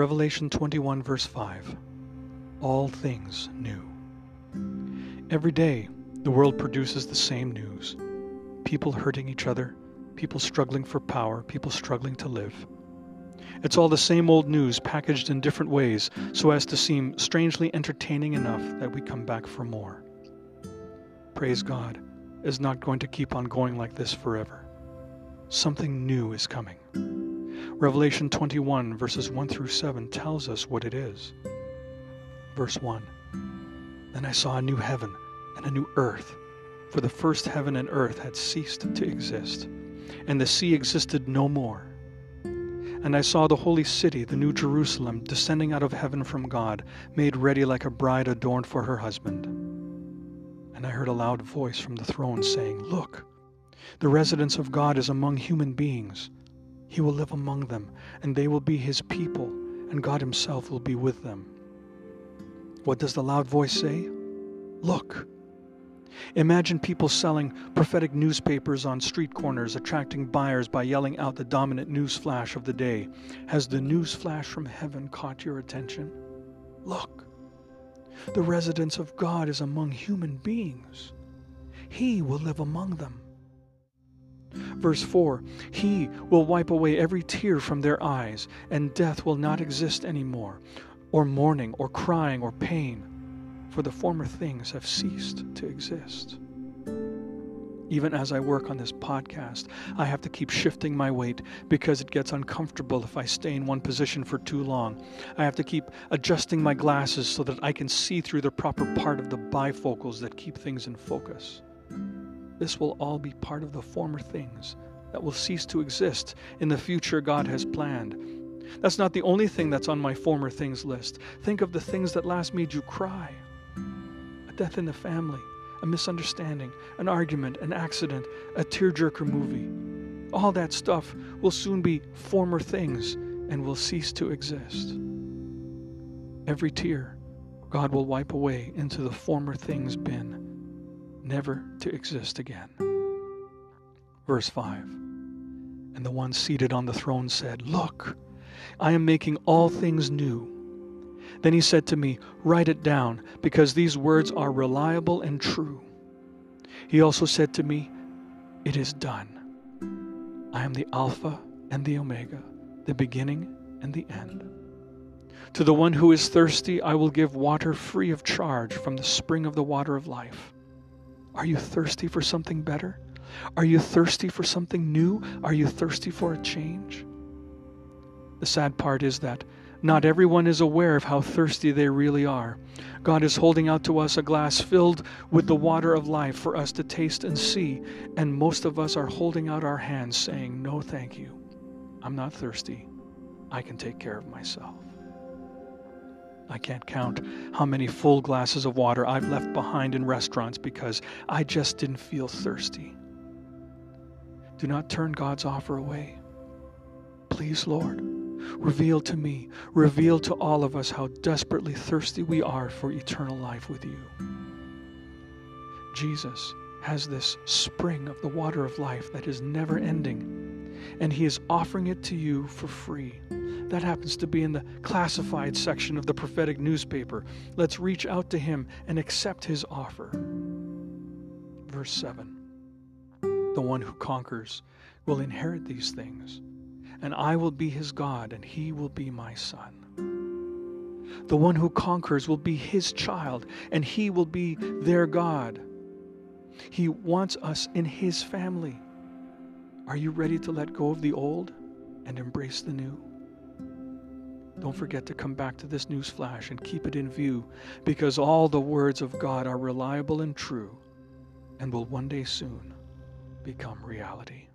Revelation 21 verse 5, all things new. Every day, the world produces the same news. People hurting each other, people struggling for power, people struggling to live. It's all the same old news packaged in different ways so as to seem strangely entertaining enough that we come back for more. Praise God, it's not going to keep on going like this forever. Something new is coming. Revelation 21 verses 1 through 7 tells us what it is. Verse 1, Then I saw a new heaven and a new earth, for the first heaven and earth had ceased to exist, and the sea existed no more. And I saw the holy city, the new Jerusalem, descending out of heaven from God, made ready like a bride adorned for her husband. And I heard a loud voice from the throne saying, Look, the residence of God is among human beings. He will live among them, and they will be his people, and God himself will be with them. What does the loud voice say? Look! Imagine people selling prophetic newspapers on street corners, attracting buyers by yelling out the dominant news flash of the day. Has the news flash from heaven caught your attention? Look! The residence of God is among human beings. He will live among them. Verse 4, He will wipe away every tear from their eyes, and death will not exist anymore, or mourning, or crying, or pain. For the former things have ceased to exist. Even as I work on this podcast, I have to keep shifting my weight because it gets uncomfortable if I stay in one position for too long. I have to keep adjusting my glasses so that I can see through the proper part of the bifocals that keep things in focus. This will all be part of the former things that will cease to exist in the future God has planned. That's not the only thing that's on my former things list. Think of the things that last made you cry. Death in the family, a misunderstanding, an argument, an accident, a tearjerker movie. All that stuff will soon be former things and will cease to exist. Every tear, God will wipe away into the former things bin, never to exist again. Verse 5, And the one seated on the throne said, Look, I am making all things new. Then he said to me, Write it down, because these words are reliable and true. He also said to me, It is done. I am the Alpha and the Omega, the beginning and the end. To the one who is thirsty, I will give water free of charge from the spring of the water of life. Are you thirsty for something better? Are you thirsty for something new? Are you thirsty for a change? The sad part is that not everyone is aware of how thirsty they really are. God is holding out to us a glass filled with the water of life for us to taste and see, and most of us are holding out our hands saying, No, thank you. I'm not thirsty. I can take care of myself. I can't count how many full glasses of water I've left behind in restaurants because I just didn't feel thirsty. Do not turn God's offer away. Please, Lord. Reveal to me, reveal to all of us how desperately thirsty we are for eternal life with you. Jesus has this spring of the water of life that is never ending, and he is offering it to you for free. That happens to be in the classified section of the prophetic newspaper. Let's reach out to him and accept his offer. Verse 7, The one who conquers will inherit these things. And I will be his God, and he will be my son. The one who conquers will be his child, and he will be their God. He wants us in his family. Are you ready to let go of the old and embrace the new? Don't forget to come back to this newsflash and keep it in view, because all the words of God are reliable and true, and will one day soon become reality.